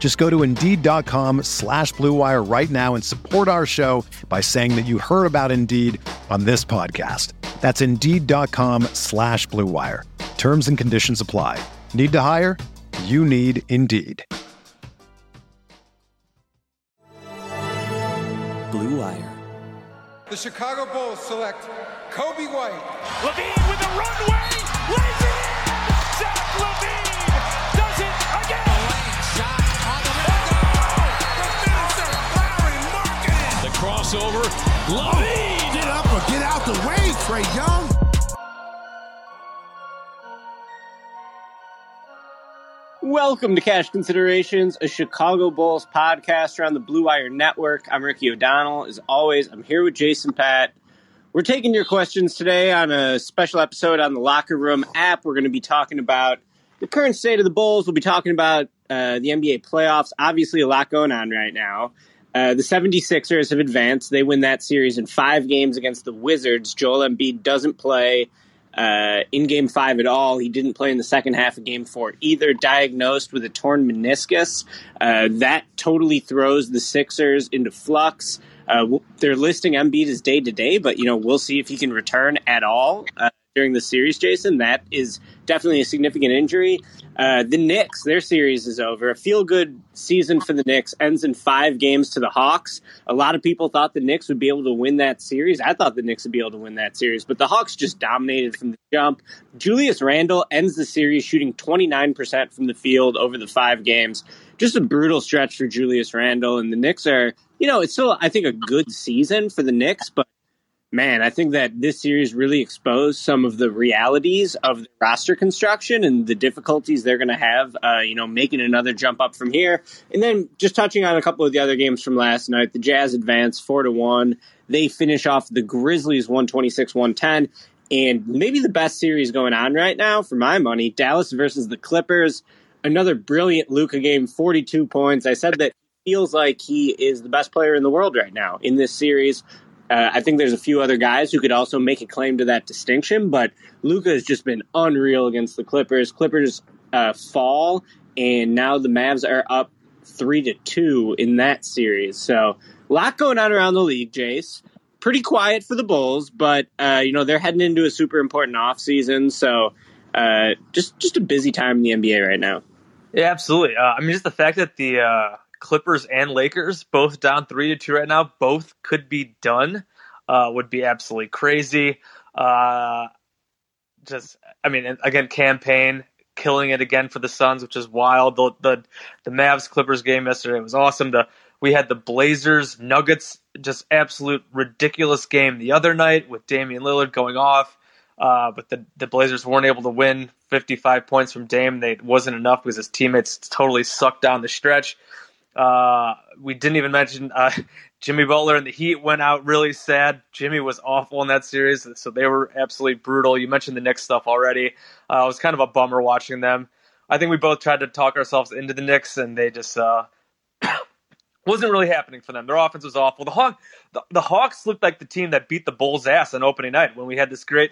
Just go to Indeed.com/Blue Wire right now and support our show by saying that you heard about Indeed on this podcast. That's Indeed.com/Blue Wire. Terms and conditions apply. Need to hire? You need Indeed. Blue Wire. The Chicago Bulls select Kobe White. LaVine with the runway, lays it in! Zach LaVine does it again! A late shot on the window! The finisher, Larry Marketing! The crossover, LaVine! Get up or get out the way, Trae Young! Welcome to Cash Considerations, a Chicago Bulls podcast around the Blue Wire Network. I'm Ricky O'Donnell. As always, I'm here with Jason Pat. We're taking your questions today on a special episode on the Locker Room app. We're going to be talking about the current state of the Bulls. We'll be talking about the NBA playoffs. Obviously, a lot going on right now. The 76ers have advanced. They win that series in 5 games against the Wizards. Joel Embiid doesn't play in Game 5 at all. He didn't play in the second half of Game 4 either, diagnosed with a torn meniscus. That totally throws the Sixers into flux. They're listing Embiid as day-to-day, but we'll see if he can return at all during the series, Jason. That is definitely a significant injury. The Knicks, their series is over. A feel-good season for the Knicks ends in 5 games to the Hawks. A lot of people thought the Knicks would be able to win that series. I thought the Knicks would be able to win that series, but the Hawks just dominated from the jump. Julius Randle ends the series shooting 29% from the field over the 5 games. Just a brutal stretch for Julius Randle, and the Knicks are, it's still, I think, a good season for the Knicks, but man, I think that this series really exposed some of the realities of the roster construction and the difficulties they're going to have, making another jump up from here. And then just touching on a couple of the other games from last night, the Jazz advance 4-1. They finish off the Grizzlies 126-110. And maybe the best series going on right now, for my money, Dallas versus the Clippers. Another brilliant Luka game, 42 points. I said that he feels like he is the best player in the world right now in this series. I think there's a few other guys who could also make a claim to that distinction, but Luka has just been unreal against the Clippers. Clippers fall, and now the Mavs are up 3-2 in that series. So a lot going on around the league, Jace. Pretty quiet for the Bulls, but, they're heading into a super important offseason. So just a busy time in the NBA right now. Yeah, absolutely. Just the fact that the Clippers and Lakers, both down 3-2 right now, both could be done, would be absolutely crazy. Cameron Payne killing it again for the Suns, which is wild. The Mavs-Clippers game yesterday was awesome. We had the Blazers-Nuggets, just absolute ridiculous game the other night with Damian Lillard going off. But the Blazers weren't able to win. 55 points from Dame. It wasn't enough because his teammates totally sucked down the stretch. We didn't even mention Jimmy Butler and the Heat went out really sad. Jimmy was awful in that series, so they were absolutely brutal. You mentioned the Knicks stuff already. It was kind of a bummer watching them. I think we both tried to talk ourselves into the Knicks, and they just wasn't really happening for them. Their offense was awful. The Hawks looked like the team that beat the Bulls' ass on opening night when we had this great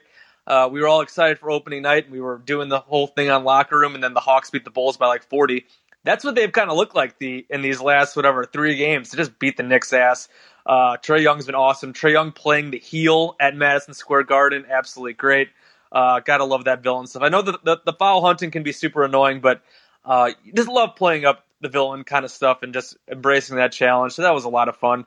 we were all excited for opening night, and we were doing the whole thing on Locker Room, and then the Hawks beat the Bulls by like 40. That's what they've kind of looked like in these last, 3 games. They just beat the Knicks' ass. Trae Young's been awesome. Trae Young playing the heel at Madison Square Garden, absolutely great. Gotta love that villain stuff. I know the foul hunting can be super annoying, but you just love playing up the villain kind of stuff and just embracing that challenge. So that was a lot of fun.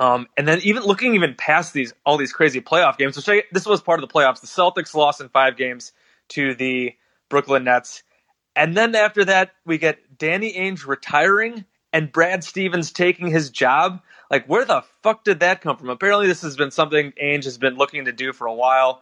And then even looking past all these crazy playoff games, which this was part of the playoffs. The Celtics lost in 5 games to the Brooklyn Nets. And then after that, we get Danny Ainge retiring and Brad Stevens taking his job. Like, where the fuck did that come from? Apparently this has been something Ainge has been looking to do for a while.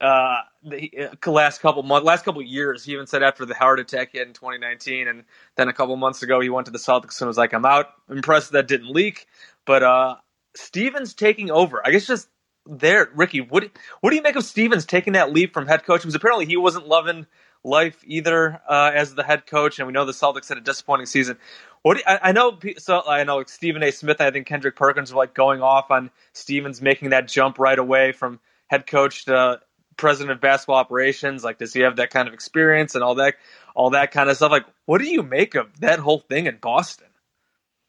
The last couple years, he even said after the heart attack he had in 2019, and then a couple months ago he went to the Celtics and was like, I'm out. I'm impressed that didn't leak. But Stevens taking over, I guess just there, Ricky, what do you make of Stevens taking that leap from head coach? Because apparently he wasn't loving life either as the head coach, and we know the Celtics had a disappointing season. I know Stephen A. Smith and I think Kendrick Perkins were like going off on Stevens making that jump right away from head coach to president of basketball operations. Like, does he have that kind of experience and all that kind of stuff? Like, what do you make of that whole thing in Boston?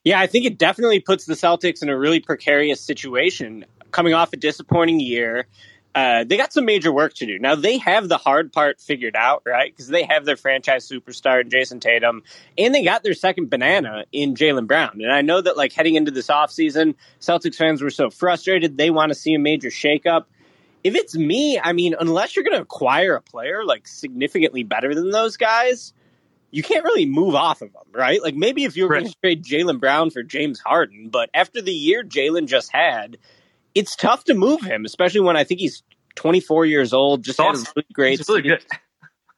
Yeah, I think it definitely puts the Celtics in a really precarious situation. Coming off a disappointing year, they got some major work to do. Now, they have the hard part figured out, right? Because they have their franchise superstar in Jayson Tatum, and they got their second banana in Jaylen Brown. And I know that, like, heading into this offseason, Celtics fans were so frustrated. They want to see a major shakeup. If it's me, I mean, unless you're going to acquire a player, like, significantly better than those guys, you can't really move off of them, right? Like, maybe if you were going to trade Jaylen Brown for James Harden, but after the year Jaylen just had, it's tough to move him, especially when I think he's 24 years old, just awesome. Had a really great season. Really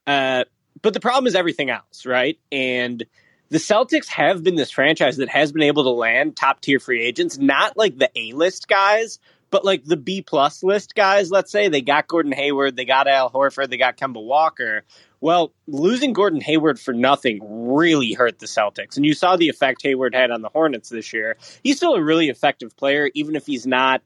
good. But the problem is everything else, right? And the Celtics have been this franchise that has been able to land top-tier free agents, not like the A-list guys, but like the B-plus list guys, let's say. They got Gordon Hayward, they got Al Horford, they got Kemba Walker. Well, losing Gordon Hayward for nothing really hurt the Celtics. And you saw the effect Hayward had on the Hornets this year. He's still a really effective player, even if he's not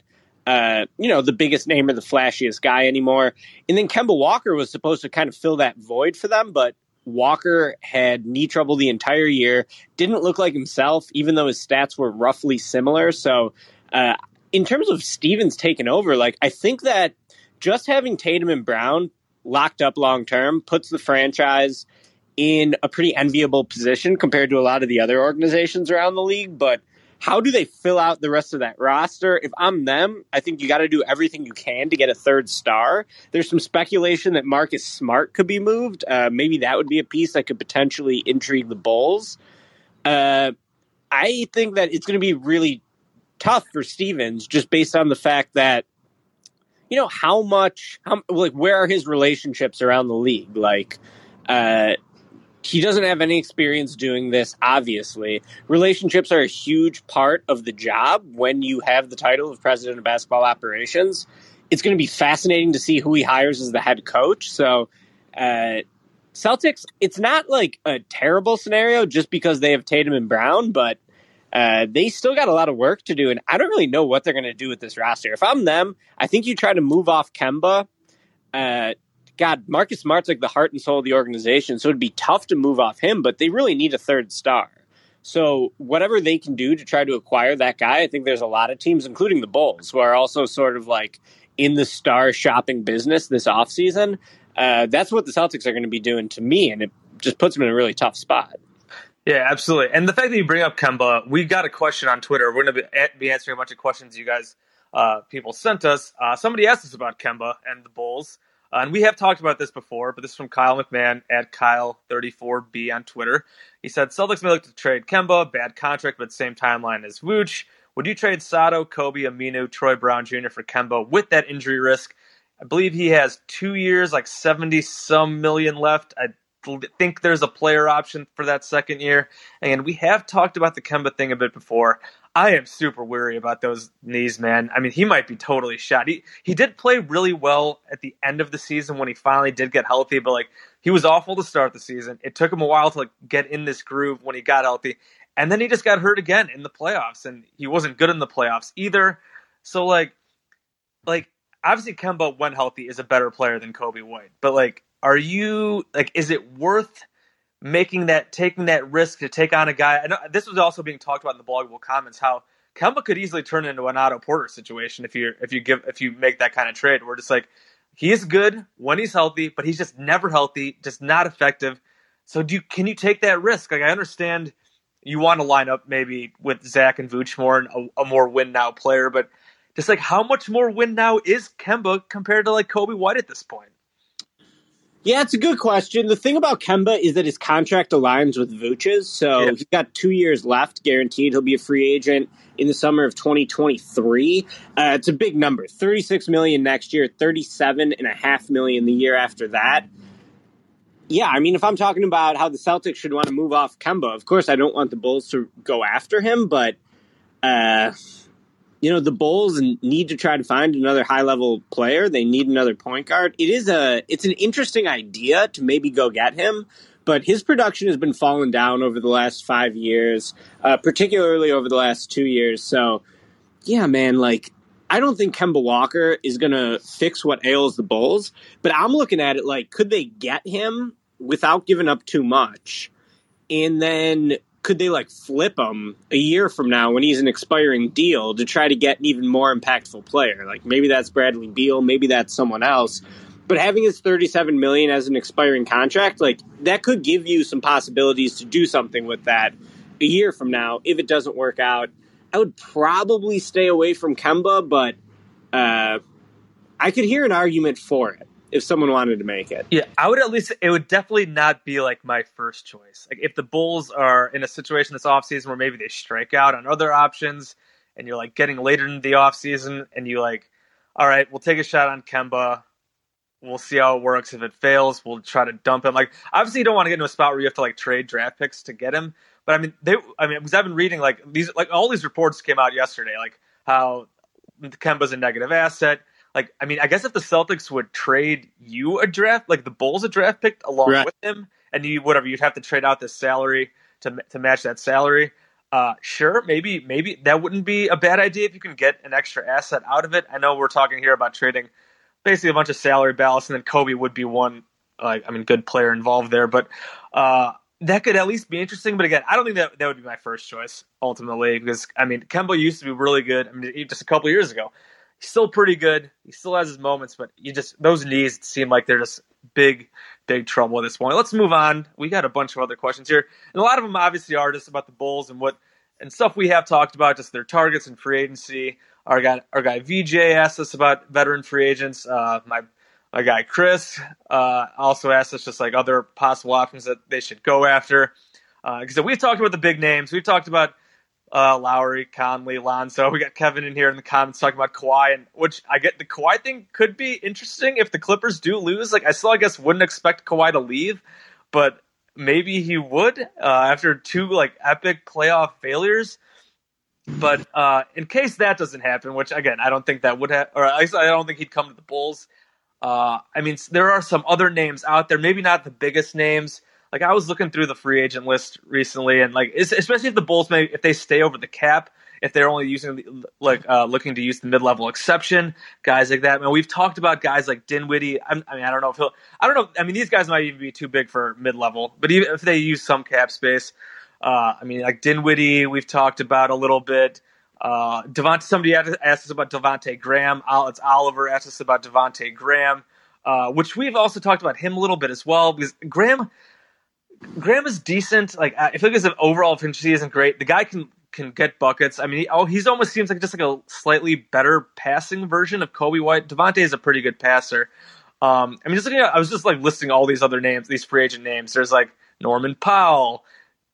the biggest name or the flashiest guy anymore. And then Kemba Walker was supposed to kind of fill that void for them, but Walker had knee trouble the entire year, didn't look like himself, even though his stats were roughly similar. So in terms of Stevens taking over, like, I think that just having Tatum and Brown locked up long term puts the franchise in a pretty enviable position compared to a lot of the other organizations around the league. But how do they fill out the rest of that roster? If I'm them, I think you got to do everything you can to get a third star. There's some speculation that Marcus Smart could be moved. Maybe that would be a piece that could potentially intrigue the Bulls. I think that it's going to be really tough for Stevens just based on the fact that, you know, where are his relationships around the league? Like, he doesn't have any experience doing this, obviously. Relationships are a huge part of the job when you have the title of president of basketball operations. It's going to be fascinating to see who he hires as the head coach. So Celtics, it's not like a terrible scenario just because they have Tatum and Brown, but they still got a lot of work to do. And I don't really know what they're going to do with this roster. If I'm them, I think you try to move off Kemba. Marcus Smart's like the heart and soul of the organization, so it'd be tough to move off him, but they really need a third star. So whatever they can do to try to acquire that guy, I think there's a lot of teams, including the Bulls, who are also sort of like in the star shopping business this offseason. That's what the Celtics are going to be doing to me, and it just puts them in a really tough spot. Yeah, absolutely. And the fact that you bring up Kemba, we got a question on Twitter. We're going to be answering a bunch of questions you guys, people sent us. Somebody asked us about Kemba and the Bulls. And we have talked about this before, but this is from Kyle McMahon at Kyle34B on Twitter. He said, Celtics may look to trade Kemba, bad contract, but same timeline as Vooch. Would you trade Sato, Kobe, Aminu, Troy Brown Jr. for Kemba with that injury risk? I believe he has 2 years, like 70-some million left. I think there's a player option for that second year. And we have talked about the Kemba thing a bit before. I am super weary about those knees, man. I mean, he might be totally shot. He did play really well at the end of the season when he finally did get healthy, but like he was awful to start the season. It took him a while to like get in this groove when he got healthy, and then he just got hurt again in the playoffs, and he wasn't good in the playoffs either. So like obviously Kemba when healthy is a better player than Kobe White, but like, are you like, is it worth taking that risk to take on a guy? I know this was also being talked about in the bloggable comments, how Kemba could easily turn into an Otto Porter situation if you make that kind of trade. We're just like, he is good when he's healthy, but he's just never healthy, just not effective. So can you take that risk? Like, I understand you want to line up maybe with Zach and Vooch more and a more win now player, but just like how much more win now is Kemba compared to like Kobe White at this point? Yeah, it's a good question. The thing about Kemba is that his contract aligns with Vooch's, so yeah. He's got 2 years left, guaranteed. He'll be a free agent in the summer of 2023. It's a big number, $36 million next year, $37.5 million the year after that. Yeah, I mean, if I'm talking about how the Celtics should want to move off Kemba, of course I don't want the Bulls to go after him, but the Bulls need to try to find another high-level player. They need another point guard. It's an interesting idea to maybe go get him, but his production has been falling down over the last 5 years, particularly over the last 2 years. So, yeah, man, like, I don't think Kemba Walker is going to fix what ails the Bulls, but I'm looking at it like, could they get him without giving up too much? And then could they like flip him a year from now when he's an expiring deal to try to get an even more impactful player? Like maybe that's Bradley Beal, maybe that's someone else. But having his $37 million as an expiring contract, like that could give you some possibilities to do something with that a year from now. If it doesn't work out, I would probably stay away from Kemba, but I could hear an argument for it if someone wanted to make it. Yeah, I would it would definitely not be like my first choice. Like if the Bulls are in a situation this offseason where maybe they strike out on other options and you're like getting later in the offseason and you like, all right, we'll take a shot on Kemba. We'll see how it works. If it fails, we'll try to dump him. Like obviously you don't want to get into a spot where you have to like trade draft picks to get him. But because I've been reading like these, like all these reports came out yesterday, like how Kemba's a negative asset. Like, I mean, I guess if the Celtics would trade you a draft, like the Bulls a draft pick along right. with him, and you'd have to trade out this salary to match that salary. Sure, maybe that wouldn't be a bad idea if you can get an extra asset out of it. I know we're talking here about trading basically a bunch of salary ballast, and then Kobe would be one, good player involved there. But that could at least be interesting. But again, I don't think that would be my first choice ultimately because, I mean, Kemba used to be really good. I mean, just a couple of years ago. He's still pretty good. He still has his moments, but those knees seem like they're just big, big trouble at this point. Let's move on. We got a bunch of other questions here, and a lot of them obviously are just about the Bulls and stuff we have talked about, just their targets and free agency. Our guy VJ asked us about veteran free agents. My guy Chris also asked us just like other possible options that they should go after. Because we've talked about the big names. We've talked about Lowry, Conley, Lonzo. We got Kevin in here in the comments talking about Kawhi, and which I get the Kawhi thing could be interesting if the Clippers do lose. Like I still, I guess, wouldn't expect Kawhi to leave, but maybe he would after two like epic playoff failures. But in case that doesn't happen, which again I don't think that would happen, or at least I don't think he'd come to the Bulls. I mean, there are some other names out there, maybe not the biggest names. Like I was looking through the free agent list recently, and like especially if the Bulls if they stay over the cap, if they're only looking to use the mid-level exception, guys like that. I mean, we've talked about guys like Dinwiddie. I don't know if he'll. I don't know. I mean, these guys might even be too big for mid-level, but even if they use some cap space, like Dinwiddie, we've talked about a little bit. Devontae. Somebody asked us about Devontae Graham. It's Oliver asked us about Devontae Graham, which we've also talked about him a little bit as well because Graham is decent. Like I feel like his overall efficiency isn't great. The guy can get buckets. I mean, he's almost seems like just like a slightly better passing version of Kobe White. Devontae is a pretty good passer. I was just like listing all these other names, these free agent names. There's like Norman Powell,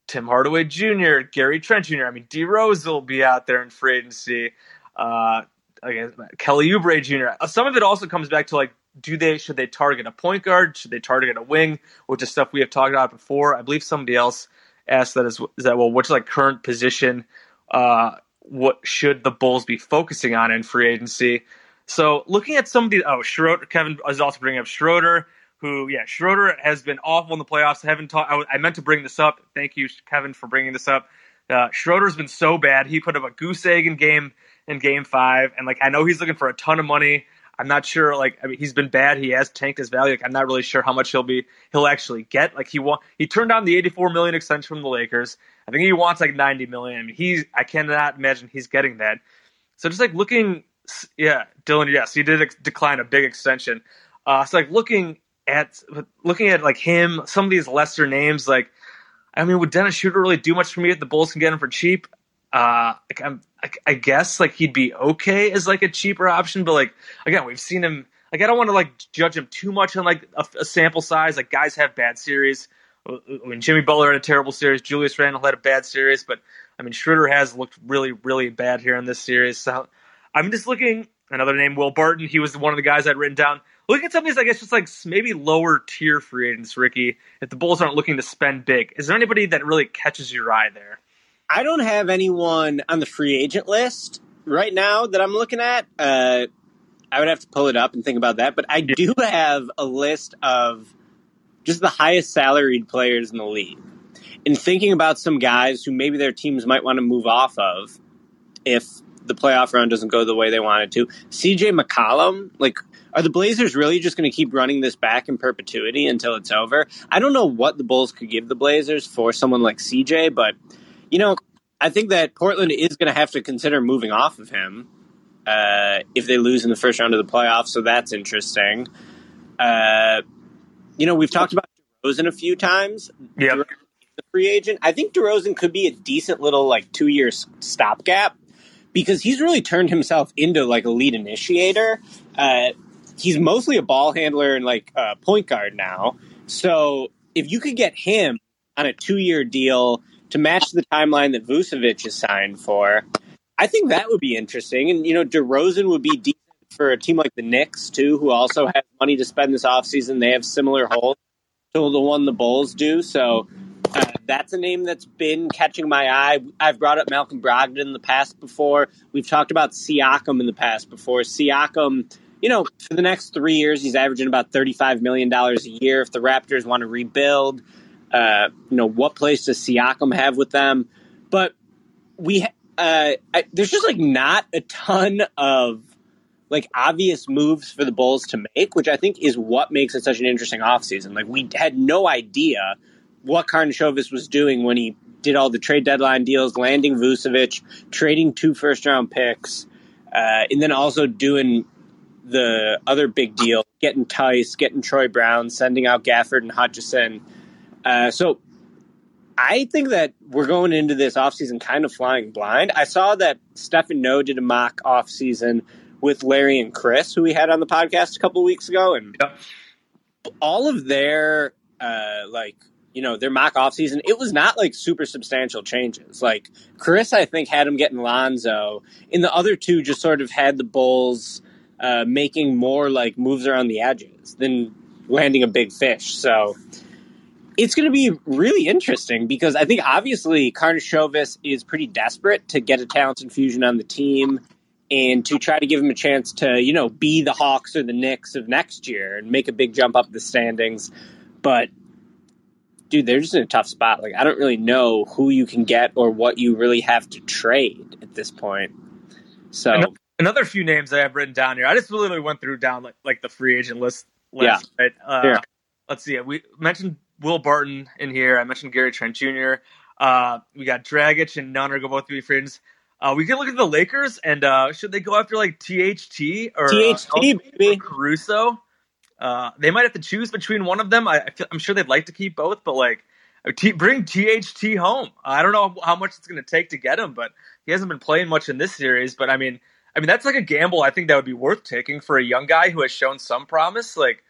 Tim Hardaway Jr., Gary Trent Jr. I mean, DeRozan will be out there in free agency. Kelly Oubre Jr. Some of it also comes back to like, should they target a point guard? Should they target a wing? Which is stuff we have talked about before. I believe somebody else asked that what's like current position? What should the Bulls be focusing on in free agency? So looking at some of the Schroeder. Kevin is also bringing up Schroeder, Schroeder has been awful in the playoffs. I meant to bring this up. Thank you, Kevin, for bringing this up. Schroeder's been so bad. He put up a goose egg in game 5, and like I know he's looking for a ton of money. I'm not sure. Like, I mean, he's been bad. He has tanked his value. Like, I'm not really sure how much he'll actually get. Like, he turned down the $84 million extension from the Lakers. I think he wants like $90 million. I mean, I cannot imagine he's getting that. So just like looking, yeah, Dylan. Yes, he did decline a big extension. So like looking at like him, some of these lesser names. Like, I mean, would Dennis Schroeder really do much for me if the Bulls can get him for cheap? I guess like he'd be okay as like a cheaper option, but like again, we've seen him. Like I don't want to like judge him too much on like a sample size. Like guys have bad series. I mean, Jimmy Butler had a terrible series. Julius Randle had a bad series, but I mean, Schroeder has looked really, really bad here in this series. So I'm just looking. Another name, Will Barton. He was one of the guys I'd written down. Look at some of these, I guess, just like maybe lower tier free agents, Ricky, if the Bulls aren't looking to spend big. Is there anybody that really catches your eye there? I don't have anyone on the free agent list right now that I'm looking at. I would have to pull it up and think about that. But I do have a list of just the highest salaried players in the league. And thinking about some guys who maybe their teams might want to move off of if the playoff round doesn't go the way they want it to. CJ McCollum, like, are the Blazers really just going to keep running this back in perpetuity until it's over? I don't know what the Bulls could give the Blazers for someone like CJ, but, you know, I think that Portland is going to have to consider moving off of him if they lose in the first round of the playoffs, so that's interesting. You know, we've talked about DeRozan a few times. Yeah. DeRozan, the free agent. I think DeRozan could be a decent little, like, 2-year stopgap, because he's really turned himself into, like, a lead initiator. He's mostly a ball handler and, like, a point guard now. So if you could get him on a 2-year deal to match the timeline that Vucevic is signed for, I think that would be interesting. And, you know, DeRozan would be decent for a team like the Knicks, too, who also have money to spend this offseason. They have similar holes to the one the Bulls do. So that's a name that's been catching my eye. I've brought up Malcolm Brogdon in the past before. We've talked about Siakam in the past before. Siakam, you know, for the next 3 years, he's averaging about $35 million a year. If the Raptors want to rebuild, you know, what place does Siakam have with them? But there's just, like, not a ton of, like, obvious moves for the Bulls to make, which I think is what makes it such an interesting offseason. Like, we had no idea what Karnaschovic was doing when he did all the trade deadline deals, landing Vucevic, trading 2 first-round picks, and then also doing the other big deal, getting Tice, getting Troy Brown, sending out Gafford and Hutchison. So I think that we're going into this offseason kind of flying blind. I saw that Stefan Noe did a mock offseason with Larry and Chris, who we had on the podcast a couple of weeks ago, and all of their, like, you know, their mock offseason, it was not like super substantial changes. Like Chris, I think, had him getting Lonzo, and the other two just sort of had the Bulls making more like moves around the edges than landing a big fish. So it's going to be really interesting because I think obviously Karnaschovic is pretty desperate to get a talent infusion on the team and to try to give him a chance to, you know, be the Hawks or the Knicks of next year and make a big jump up the standings. But dude, they're just in a tough spot. Like, I don't really know who you can get or what you really have to trade at this point. So another few names that I've written down here. I just literally went through down like the free agent list last night. Let's see. We mentioned Will Barton in here. I mentioned Gary Trent Jr. We got Dragic and Nunn are both to be free agents. We can look at the Lakers and should they go after like THT or baby. Or Caruso? They might have to choose between one of them. I'm sure they'd like to keep both, but like bring THT home. I don't know how much it's going to take to get him, but he hasn't been playing much in this series. But I mean that's like a gamble. I think that would be worth taking for a young guy who has shown some promise. Like,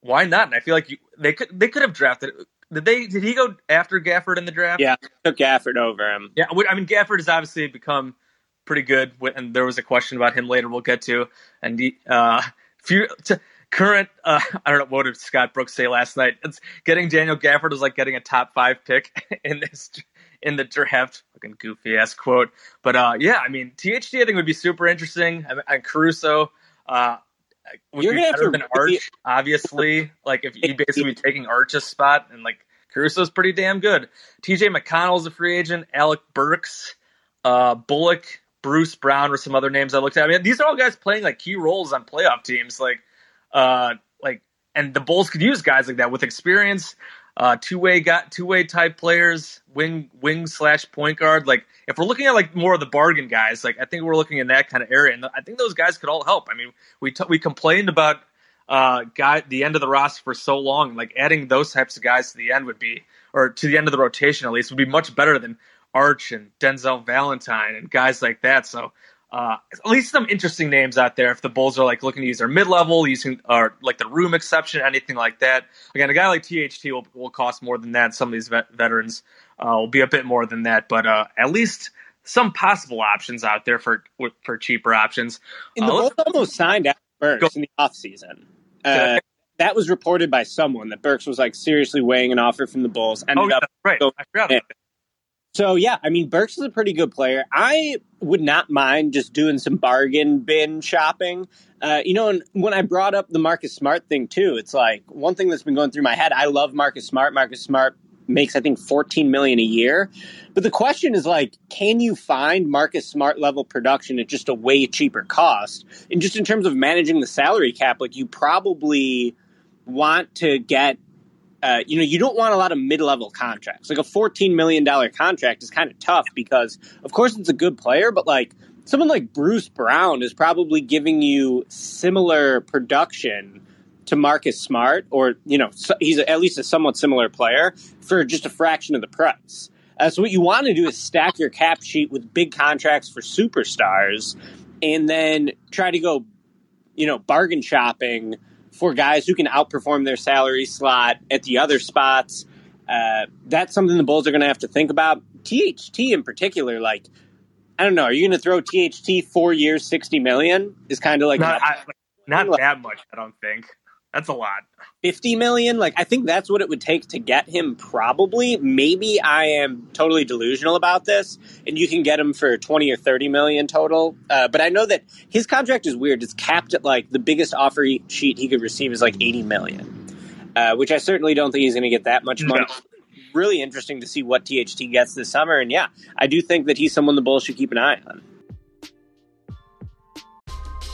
why not? And I feel like they could have drafted. Did he go after Gafford in the draft? Yeah, took Gafford over him. Yeah, I mean Gafford has obviously become pretty good, and there was a question about him later. We'll get to and the current, I don't know, what did Scott Brooks say last night? It's getting Daniel Gafford is like getting a top 5 pick in the draft. Fucking goofy ass quote. But yeah, I mean, THT I think would be super interesting. And Caruso would be better than Arch, obviously. Like if you basically be taking Arch's spot, and like Caruso's pretty damn good. TJ McConnell's a free agent. Alec Burks, Bullock, Bruce Brown were some other names I looked at. I mean, these are all guys playing like key roles on playoff teams. And the Bulls could use guys like that with experience, two-way type players, wing/point guard. Like if we're looking at like more of the bargain guys, like I think we're looking in that kind of area, and I think those guys could all help. I mean, we complained about the end of the roster for so long. Like adding those types of guys to the end would be, or to the end of the rotation at least, would be much better than Arch and Denzel Valentine and guys like that. So at least some interesting names out there if the Bulls are like looking to use their mid-level, using or like the room exception, anything like that. Again, a guy like THT will cost more than that. Some of these veterans will be a bit more than that, but at least some possible options out there for cheaper options. And the Bulls almost signed out Burks in the offseason. That was reported by someone that Burks was like seriously weighing an offer from the Bulls. So, yeah, I mean, Burks is a pretty good player. I would not mind just doing some bargain bin shopping. You know, and when I brought up the Marcus Smart thing, too, it's like one thing that's been going through my head. I love Marcus Smart. Marcus Smart makes, I think, $14 million a year. But the question is, like, can you find Marcus Smart level production at just a way cheaper cost? And just in terms of managing the salary cap, like, you probably want to get you don't want a lot of mid-level contracts. Like a $14 million contract is kind of tough because, of course, it's a good player, but like someone like Bruce Brown is probably giving you similar production to Marcus Smart, or, you know, he's at least a somewhat similar player for just a fraction of the price. So what you want to do is stack your cap sheet with big contracts for superstars and then try to go, you know, bargain shopping for guys who can outperform their salary slot at the other spots. That's something the Bulls are going to have to think about. THT in particular, like, I don't know, are you going to throw THT 4 years, 60 million? Is kind of like not that much, I don't think. That's a lot. 50 million? Like, I think that's what it would take to get him probably. Maybe I am totally delusional about this, and you can get him for 20 or 30 million total. But I know that his contract is weird. It's capped at, like, the biggest offer sheet he could receive is, like, 80 million, which I certainly don't think he's going to get that much money. No. Really interesting to see what THT gets this summer. And, yeah, I do think that he's someone the Bulls should keep an eye on.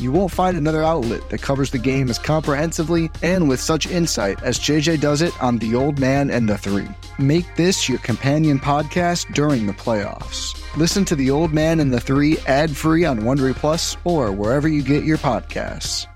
You won't find another outlet that covers the game as comprehensively and with such insight as JJ does it on The Old Man and the Three. Make this your companion podcast during the playoffs. Listen to The Old Man and the Three ad-free on Wondery Plus or wherever you get your podcasts.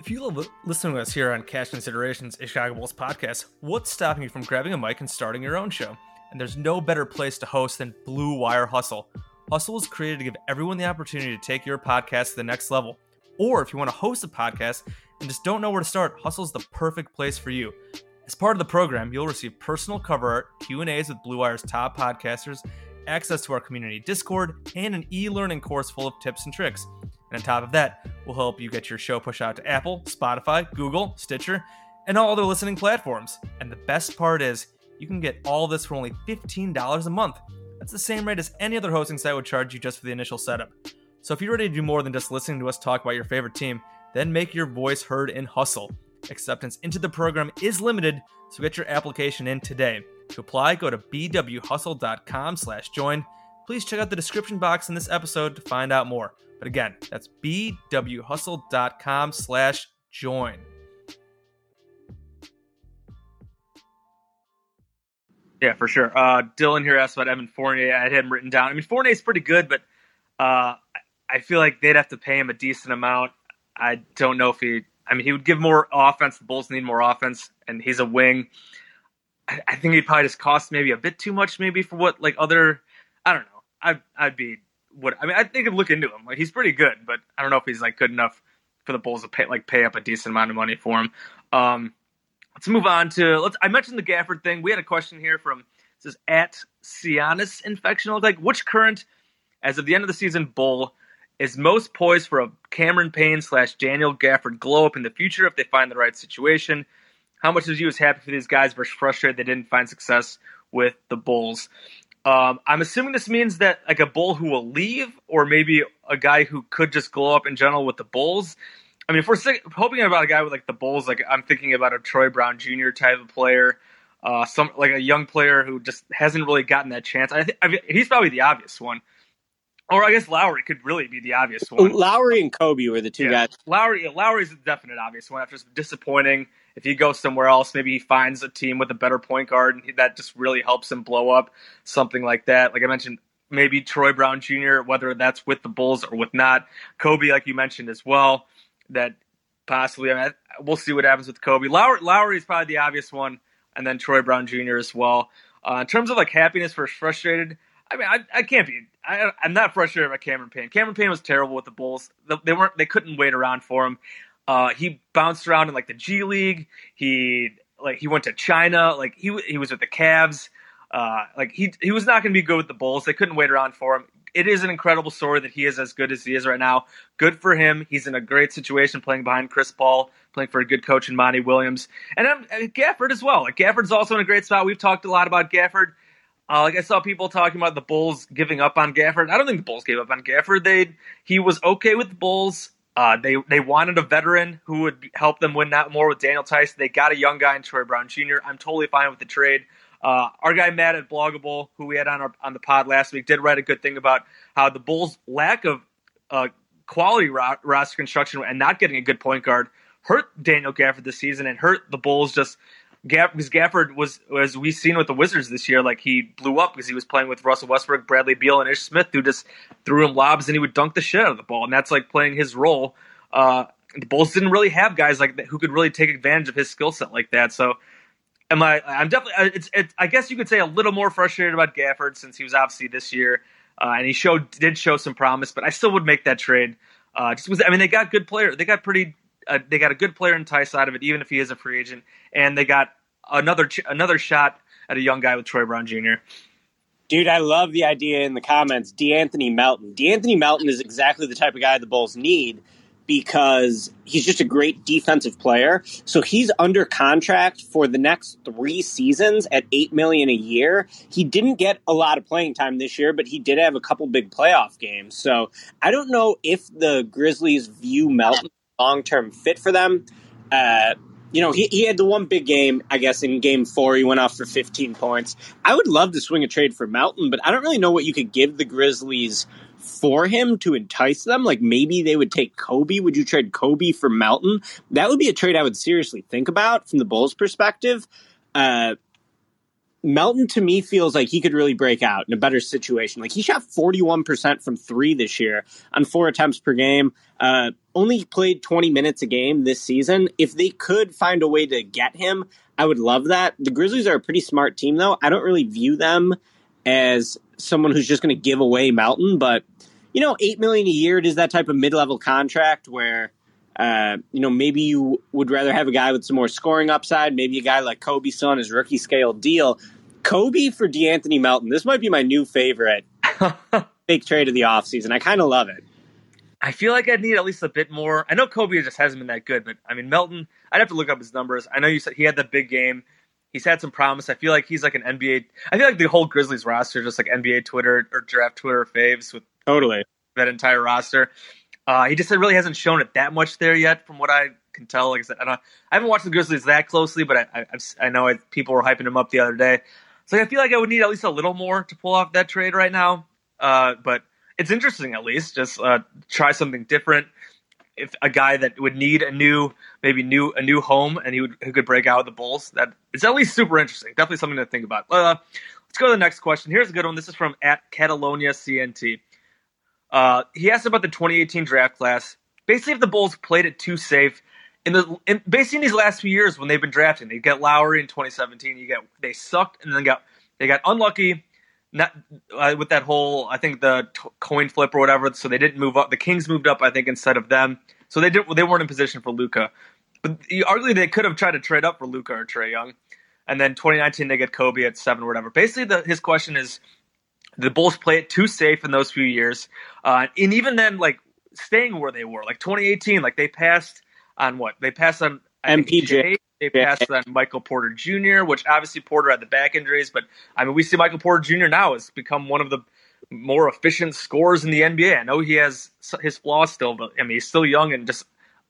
If you love listening to us here on Cash Considerations, a Chicago Bulls podcast, what's stopping you from grabbing a mic and starting your own show? And there's no better place to host than Blue Wire Hustle. Hustle is created to give everyone the opportunity to take your podcast to the next level. Or if you want to host a podcast and just don't know where to start, Hustle is the perfect place for you. As part of the program, you'll receive personal cover art, Q&As with Blue Wire's top podcasters, access to our community Discord, and an e-learning course full of tips and tricks. And on top of that, we'll help you get your show pushed out to Apple, Spotify, Google, Stitcher, and all other listening platforms. And the best part is, you can get all this for only $15 a month. That's the same rate as any other hosting site would charge you just for the initial setup. So if you're ready to do more than just listening to us talk about your favorite team, then make your voice heard in Hustle. Acceptance into the program is limited, so get your application in today. To apply, go to bwhustle.com/join. Please check out the description box in this episode to find out more. But again, that's bwhustle.com/join. Yeah, for sure. Dylan here asked about Evan Fournier. I had him written down. I mean, Fournier's pretty good, but I feel like they'd have to pay him a decent amount. I don't know if he... I mean, he would give more offense. The Bulls need more offense, and he's a wing. I think he'd probably just cost maybe a bit too much maybe for what, like, other... I don't know. I think I'd look into him. Like, he's pretty good, but I don't know if he's, like, good enough for the Bulls to pay up a decent amount of money for him. Let's move on to. I mentioned the Gafford thing. We had a question here from this is at Cianis Infection. Like, which current, as of the end of the season, Bull is most poised for a Cameron Payne / Daniel Gafford glow up in the future if they find the right situation? How much is you as happy for these guys versus frustrated they didn't find success with the Bulls? I'm assuming this means that like a Bull who will leave, or maybe a guy who could just glow up in general with the Bulls. I mean, if we're hoping about a guy with like the Bulls, like I'm thinking about a Troy Brown Jr. type of player, some like a young player who just hasn't really gotten that chance. I mean, he's probably the obvious one. Or I guess Lowry could really be the obvious one. Lowry and Kobe were the two guys. Lowry's the definite obvious one after disappointing. If he goes somewhere else, maybe he finds a team with a better point guard, and that just really helps him blow up, something like that. Like I mentioned, maybe Troy Brown Jr., whether that's with the Bulls or with not. Kobe, like you mentioned as well, that possibly, I mean, we'll see what happens with Kobe. Lowry is probably the obvious one, and then Troy Brown Jr. as well. In terms of like happiness versus frustrated, I mean, I'm not frustrated about Cameron Payne. Cameron Payne was terrible with the Bulls. They couldn't wait around for him. He bounced around in like the G League. He went to China. Like he was with the Cavs. He was not going to be good with the Bulls. They couldn't wait around for him. It is an incredible story that he is as good as he is right now. Good for him. He's in a great situation playing behind Chris Paul, playing for a good coach in Monty Williams, and Gafford as well. Like Gafford's also in a great spot. We've talked a lot about Gafford. Like I saw people talking about the Bulls giving up on Gafford. I don't think the Bulls gave up on Gafford. He was okay with the Bulls. They wanted a veteran who would help them win that more with Daniel Tice. They got a young guy in Troy Brown Jr. I'm totally fine with the trade. Our guy Matt at Bloggable, who we had on the pod last week, did write a good thing about how the Bulls' lack of quality roster construction and not getting a good point guard hurt Daniel Gafford this season and hurt the Bulls just because Gafford was, as we've seen with the Wizards this year, like he blew up because he was playing with Russell Westbrook, Bradley Beal, and Ish Smith, who just threw him lobs and he would dunk the shit out of the ball. And that's like playing his role. The Bulls didn't really have guys like that who could really take advantage of his skill set like that. So I'm definitely, I guess you could say a little more frustrated about Gafford since he was obviously this year and he did show some promise, but I still would make that trade. They got good player. They got a good player in Tice out of it, even if he is a free agent, and they got another shot at a young guy with Troy Brown Jr. Dude, I love the idea in the comments. D'Anthony Melton. D'Anthony Melton is exactly the type of guy the Bulls need because he's just a great defensive player. So he's under contract for the next 3 seasons at $8 million a year. He didn't get a lot of playing time this year, but he did have a couple big playoff games. So I don't know if the Grizzlies view Melton long-term fit for them. He had the one big game, I guess, in game 4. He went off for 15 points. I would love to swing a trade for Melton, but I don't really know what you could give the Grizzlies for him to entice them. Like maybe they would take Kobe. Would you trade Kobe for Melton? That would be a trade I would seriously think about from the Bulls' perspective. Melton, to me, feels like he could really break out in a better situation. Like he shot 41% from 3 this year on 4 attempts per game. Only played 20 minutes a game this season. If they could find a way to get him, I would love that. The Grizzlies are a pretty smart team, though. I don't really view them as someone who's just going to give away Melton. But, $8 million a year, it is that type of mid-level contract where, maybe you would rather have a guy with some more scoring upside, maybe a guy like Kobe still on his rookie scale deal. Kobe for D'Anthony Melton. This might be my new favorite big trade of the offseason. I kind of love it. I feel like I'd need at least a bit more. I know Kobe just hasn't been that good, but I mean, Melton, I'd have to look up his numbers. I know you said he had the big game. He's had some promise. I feel like he's like an NBA. I feel like the whole Grizzlies roster is just like NBA Twitter or draft Twitter faves with totally that entire roster. He just really hasn't shown it that much there yet, from what I can tell. Like I said, I haven't watched the Grizzlies that closely, but I know people were hyping him up the other day. So I feel like I would need at least a little more to pull off that trade right now. But it's interesting, at least, just try something different. If a guy that would need a new home and he could break out with the Bulls, that it's at least super interesting. Definitely something to think about. Let's go to the next question. Here's a good one. This is from @CataloniaCNT. He asked about the 2018 draft class. Basically, if the Bulls played it too safe, basically in these last few years when they've been drafting, they got Lowry in 2017. They sucked, and then they got unlucky. Not with that whole, I think the coin flip or whatever. So they didn't move up. The Kings moved up, I think, instead of them. So they weren't in position for Luka. But arguably, they could have tried to trade up for Luka or Trae Young. And then 2019, they get Kobe at 7 or whatever. Basically, his question is, the Bulls play it too safe in those few years. And even then, like staying where they were. Like 2018, like they passed on what? They passed on MPJ. They passed on Michael Porter Jr., which obviously Porter had the back injuries, but I mean, we see Michael Porter Jr. now has become one of the more efficient scorers in the NBA. I know he has his flaws still, but I mean, he's still young and just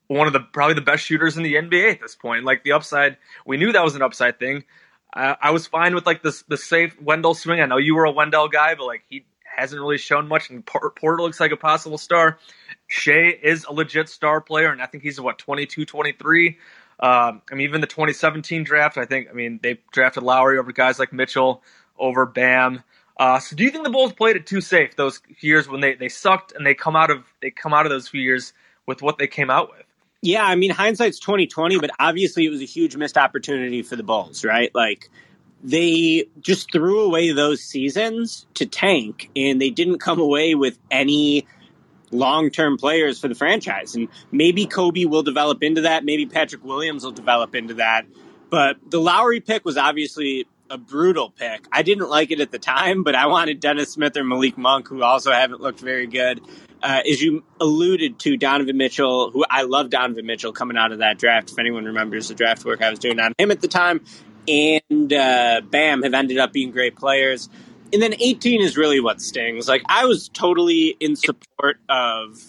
one of the probably the best shooters in the NBA at this point. Like the upside, we knew that was an upside thing. I was fine with like the safe Wendell swing. I know you were a Wendell guy, but like he hasn't really shown much, and Porter looks like a possible star. Shea is a legit star player, and I think he's what, 22, 23. I mean, even the 2017 draft, I think, I mean, they drafted Lowry over guys like Mitchell, over Bam. So do you think the Bulls played it too safe those years when they sucked and they come out of those few years with what they came out with? Yeah, I mean, hindsight's 20/20, but obviously it was a huge missed opportunity for the Bulls, right? Like they just threw away those seasons to tank, and they didn't come away with any long-term players for the franchise. And maybe Kobe will develop into that. Maybe Patrick Williams will develop into that. But the Lowry pick was obviously a brutal pick. I didn't like it at the time, but I wanted Dennis Smith or Malik Monk, who also haven't looked very good. As you alluded to, Donovan Mitchell, who I love Donovan Mitchell coming out of that draft, if anyone remembers the draft work I was doing on him at the time, and Bam have ended up being great players. And then 18 is really what stings. Like, I was totally in support of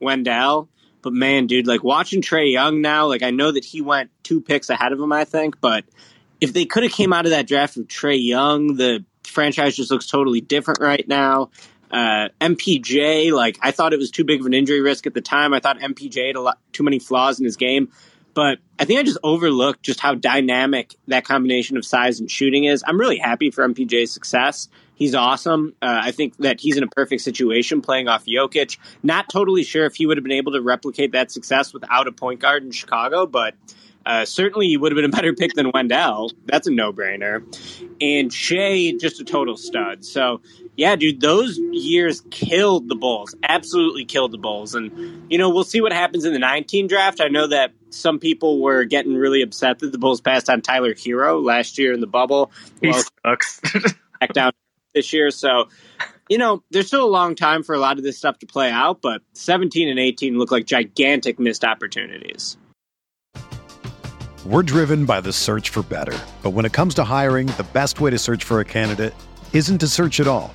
Wendell, but man, dude, like watching Trae Young now, like I know that he went 2 picks ahead of him, I think, but if they could have came out of that draft with Trae Young, the franchise just looks totally different right now. MPJ, like I thought it was too big of an injury risk at the time. I thought MPJ had too many flaws in his game. But I think I just overlooked just how dynamic that combination of size and shooting is. I'm really happy for MPJ's success. He's awesome. I think that he's in a perfect situation playing off Jokic. Not totally sure if he would have been able to replicate that success without a point guard in Chicago, but certainly he would have been a better pick than Wendell. That's a no-brainer. And Shea, just a total stud. So, yeah, dude, those years killed the Bulls, absolutely killed the Bulls. And, you know, we'll see what happens in the 19 draft. I know that some people were getting really upset that the Bulls passed on Tyler Hero last year in the bubble. He sucks. Back down this year. So, you know, there's still a long time for a lot of this stuff to play out, but 17 and 18 look like gigantic missed opportunities. We're driven by the search for better. But when it comes to hiring, the best way to search for a candidate isn't to search at all.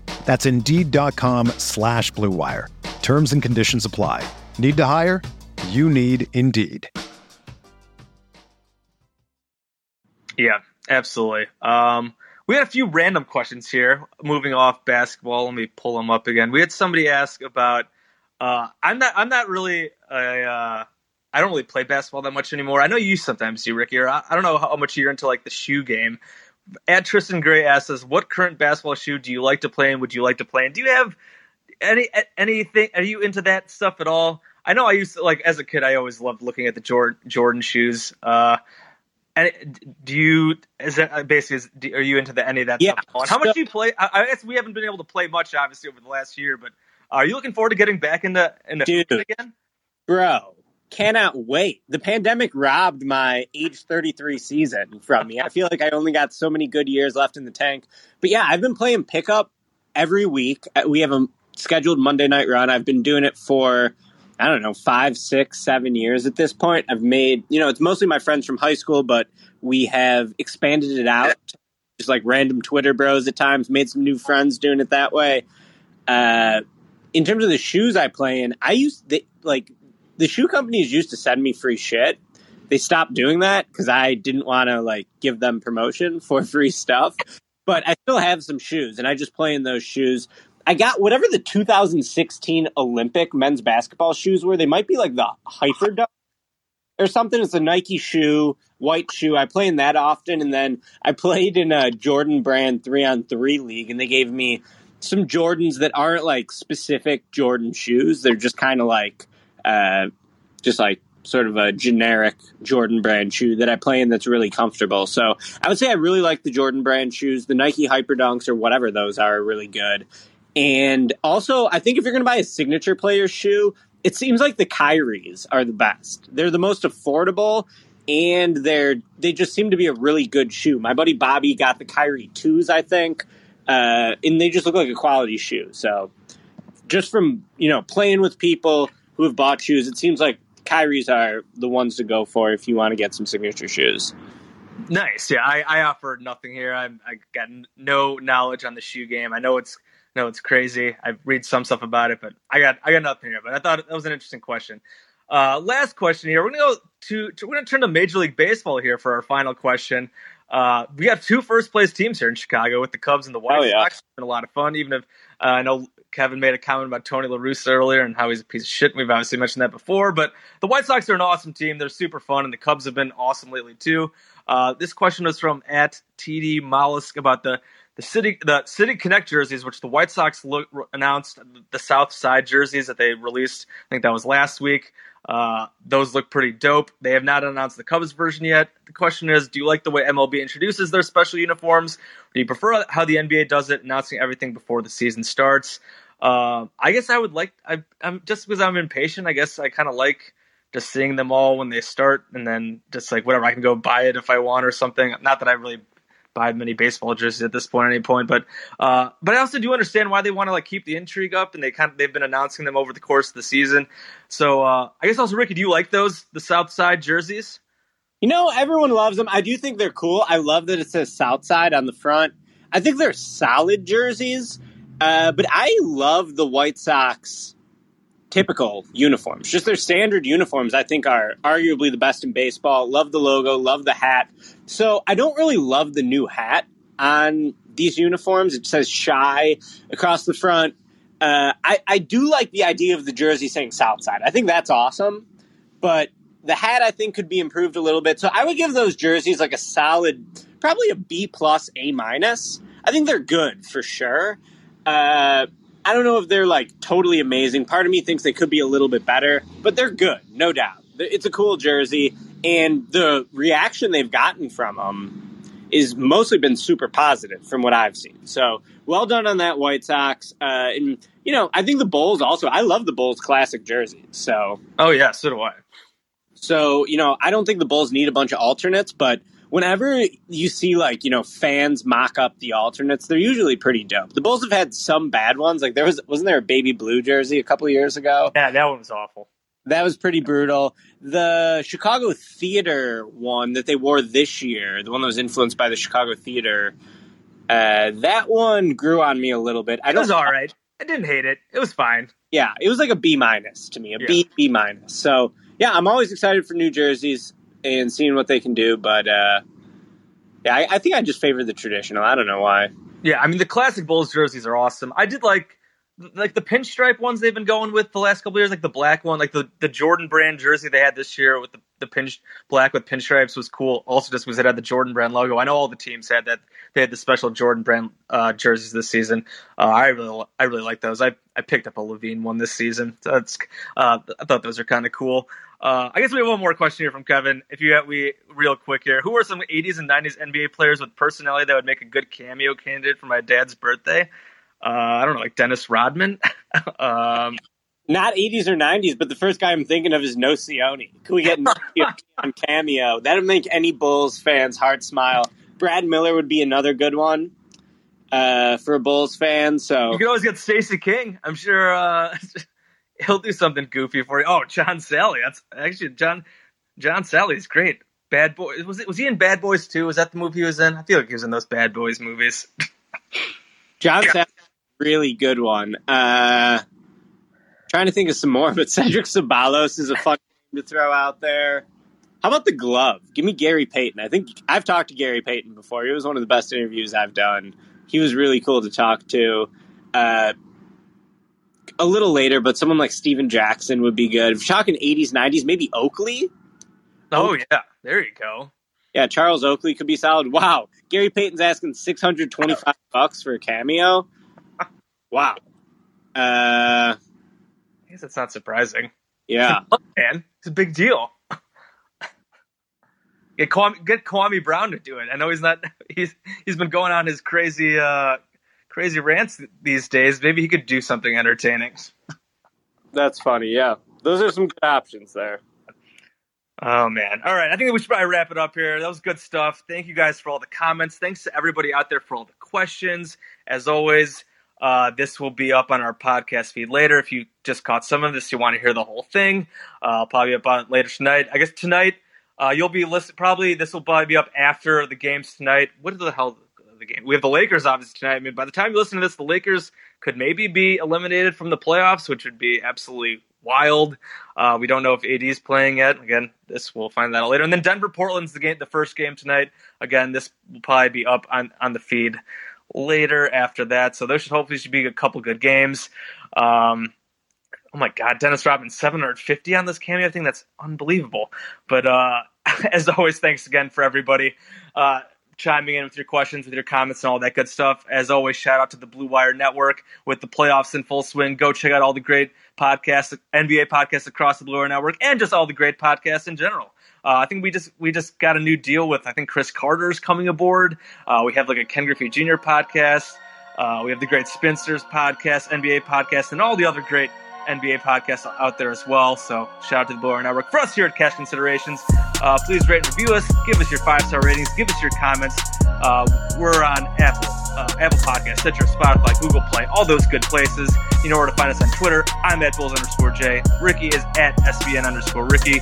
That's Indeed.com/Blue Wire. Terms and conditions apply. Need to hire? You need Indeed. Yeah, absolutely. We had a few random questions here. Moving off basketball, let me pull them up again. We had somebody ask about. I don't really play basketball that much anymore. I know you sometimes do, Ricky, or I don't know how much you're into like the shoe game. At Tristan Gray asks us, what current basketball shoe do you like to play in? Would you like to play in? Do you have anything? Are you into that stuff at all? I know I used to, like as a kid, I always loved looking at the Jordan shoes. And do you? Is that basically? Are you into any of that stuff? And how much do you play? I guess we haven't been able to play much, obviously, over the last year. But are you looking forward to getting back in the field again, bro? Cannot wait. The pandemic robbed my age 33 season from me. I feel like I only got so many good years left in the tank. But yeah, I've been playing pickup every week. We have a scheduled Monday night run. I've been doing it for, I don't know, 5, 6, 7 years at this point. I've made, you know, it's mostly my friends from high school, but we have expanded it out. Just like random Twitter bros at times, made some new friends doing it that way. In terms of the shoes I play in, I used the shoe companies used to send me free shit. they stopped doing that because I didn't want to like give them promotion for free stuff. But I still have some shoes, and I just play in those shoes. I got whatever the 2016 Olympic men's basketball shoes were. They might be like the Hyperdunk or something. It's a Nike shoe, white shoe. I play in that often, and then I played in a Jordan Brand 3-on-3 league, and they gave me some Jordans that aren't like specific Jordan shoes. They're just kind of like just like sort of a generic Jordan Brand shoe that I play in that's really comfortable. So I would say I really like the Jordan Brand shoes. The Nike Hyperdunks or whatever those are really good. And also, I think if you're going to buy a signature player shoe, it seems like the Kyries are the best. They're the most affordable, and they just seem to be a really good shoe. My buddy Bobby got the Kyrie 2s, I think, and they just look like a quality shoe. So just from, you know, playing with people who have bought shoes, it seems like Kyries are the ones to go for if you want to get some signature shoes. Nice. Yeah, I offer nothing here. I got no knowledge on the shoe game. I know it's crazy. I read some stuff about it, but I got nothing here. But I thought that was an interesting question. Last question here. We're gonna go to we're gonna turn to Major League Baseball here for our final question. We have two first place teams here in Chicago with the Cubs and the White Sox. It's been a lot of fun, even if I know Kevin made a comment about Tony La Russa earlier and how he's a piece of shit. We've obviously mentioned that before, but the White Sox are an awesome team. They're super fun, and the Cubs have been awesome lately too. This question is from @TD Mollusk about the City Connect jerseys, which the White Sox announced the South Side jerseys that they released. I think that was last week. Those look pretty dope. They have not announced the Cubs version yet. The question is, do you like the way MLB introduces their special uniforms? Or do you prefer how the NBA does it, announcing everything before the season starts? I guess I would like, I'm just because I'm impatient, I guess I kind of like just seeing them all when they start, and then just like whatever, I can go buy it if I want or something. Not that I really buy many baseball jerseys at this point, at any point, but I also do understand why they want to like keep the intrigue up, and they've been announcing them over the course of the season. So I guess also, Ricky, do you like the South Side jerseys? You know, everyone loves them. I do think they're cool. I love that it says South Side on the front. I think they're solid jerseys, but I love the White Sox typical uniforms. Just their standard uniforms, I think, are arguably the best in baseball. Love the logo, love the hat. So I don't really love the new hat on these uniforms. It says Shea across the front. I do like the idea of the jersey saying Southside. I think that's awesome, but the hat I think could be improved a little bit. So I would give those jerseys like a solid, probably a B+, A-. I think they're good for sure. I don't know if they're like totally amazing. Part of me thinks they could be a little bit better, but they're good, no doubt. It's a cool jersey, and the reaction they've gotten from them is mostly been super positive from what I've seen. So well done on that, White Sox. And you know, I think the Bulls also, I love the Bulls classic jerseys. So, oh yeah, so do I. So, you know, I don't think the Bulls need a bunch of alternates, but whenever you see, like, you know, fans mock up the alternates, they're usually pretty dope. The Bulls have had some bad ones. Like, wasn't there a baby blue jersey a couple of years ago? Yeah, that one was awful. That was pretty brutal. The Chicago Theater one that they wore this year, the one that was influenced by the Chicago Theater, that one grew on me a little bit. It was all right. I didn't hate it. It was fine. Yeah, it was like a B- to me, B-. So, yeah, I'm always excited for new jerseys and seeing what they can do, but yeah, I think I just favor the traditional. I don't know why. Yeah, I mean, the classic Bulls jerseys are awesome. I did like the pinstripe ones they've been going with the last couple of years, like the black one, like the Jordan Brand jersey they had this year with the black with pinstripes was cool. Also, just because it had the Jordan Brand logo. I know all the teams had that. They had the special Jordan Brand jerseys this season. I really like those. I picked up a Levine one this season. So that's I thought those are kind of cool. I guess we have one more question here from Kevin. Real quick here. Who are some 80s and 90s NBA players with personality that would make a good cameo candidate for my dad's birthday? I don't know, like Dennis Rodman? Not 80s or 90s, but the first guy I'm thinking of is Nocioni. Could we get Nocioni on cameo? That would make any Bulls fans' heart smile. Brad Miller would be another good one for a Bulls fan. So you could always get Stacey King. I'm sure... he'll do something goofy for you. Oh, John Sally. That's actually John Sally's great. Bad Boys. Was he in Bad Boys 2? Was that the movie he was in? I feel like he was in those Bad Boys movies. John Sally's a really good one. Trying to think of some more, but Cedric Ceballos is a fun name to throw out there. How about the glove? Give me Gary Payton. I think I've talked to Gary Payton before. He was one of the best interviews I've done. He was really cool to talk to. A little later, but someone like Steven Jackson would be good. If you're talking 80s, 90s, maybe Oakley. Oh, yeah. There you go. Yeah, Charles Oakley could be solid. Wow. Gary Payton's asking $625 for a cameo. Wow. I guess that's not surprising. Yeah. Man, it's a big deal. Get Kwame Brown to do it. I know he's not. He's been going on his crazy rants these days. Maybe he could do something entertaining. That's funny. Yeah, those are some good options there. Oh man! All right, I think we should probably wrap it up here. That was good stuff. Thank you guys for all the comments. Thanks to everybody out there for all the questions. As always, this will be up on our podcast feed later. If you just caught some of this, you want to hear the whole thing, probably up on it later tonight. I guess tonight. You'll be listed. Probably this will probably be up after the games tonight. What the hell is the game? We have the Lakers obviously tonight. I mean, by the time you listen to this, the Lakers could maybe be eliminated from the playoffs, which would be absolutely wild. We don't know if AD is playing yet. Again, this we'll find that out later. And then Denver Portland's the game, the first game tonight. Again, this will probably be up on the feed later after that. So there should hopefully should be a couple good games. Oh my God, Dennis Rodman 750 on this cameo thing. That's unbelievable. But as always, thanks again for everybody chiming in with your questions, with your comments, and all that good stuff. As always, shout out to the Blue Wire Network with the playoffs in full swing. Go check out all the great podcasts, NBA podcasts across the Blue Wire Network, and just all the great podcasts in general. I think we just got a new deal with, I think, Chris Carter's coming aboard. We have like a Ken Griffey Jr. podcast. We have the great Spinsters podcast, NBA podcast, and all the other great NBA podcasts out there as well. So shout out to the Blue Wire Network. For us here at Cash Considerations, please rate and review us. Give us your 5-star ratings. Give us your comments. We're on Apple Podcasts, Stitcher, Spotify, Google Play, all those good places. You know where to find us on Twitter. I'm at Bulls_J. Ricky is at SBN_Ricky.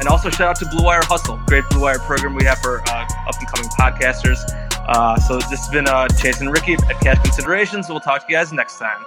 And also shout out to Blue Wire Hustle, great Blue Wire program we have for up and coming podcasters. So this has been Chase and Ricky at Cash Considerations. We'll talk to you guys next time.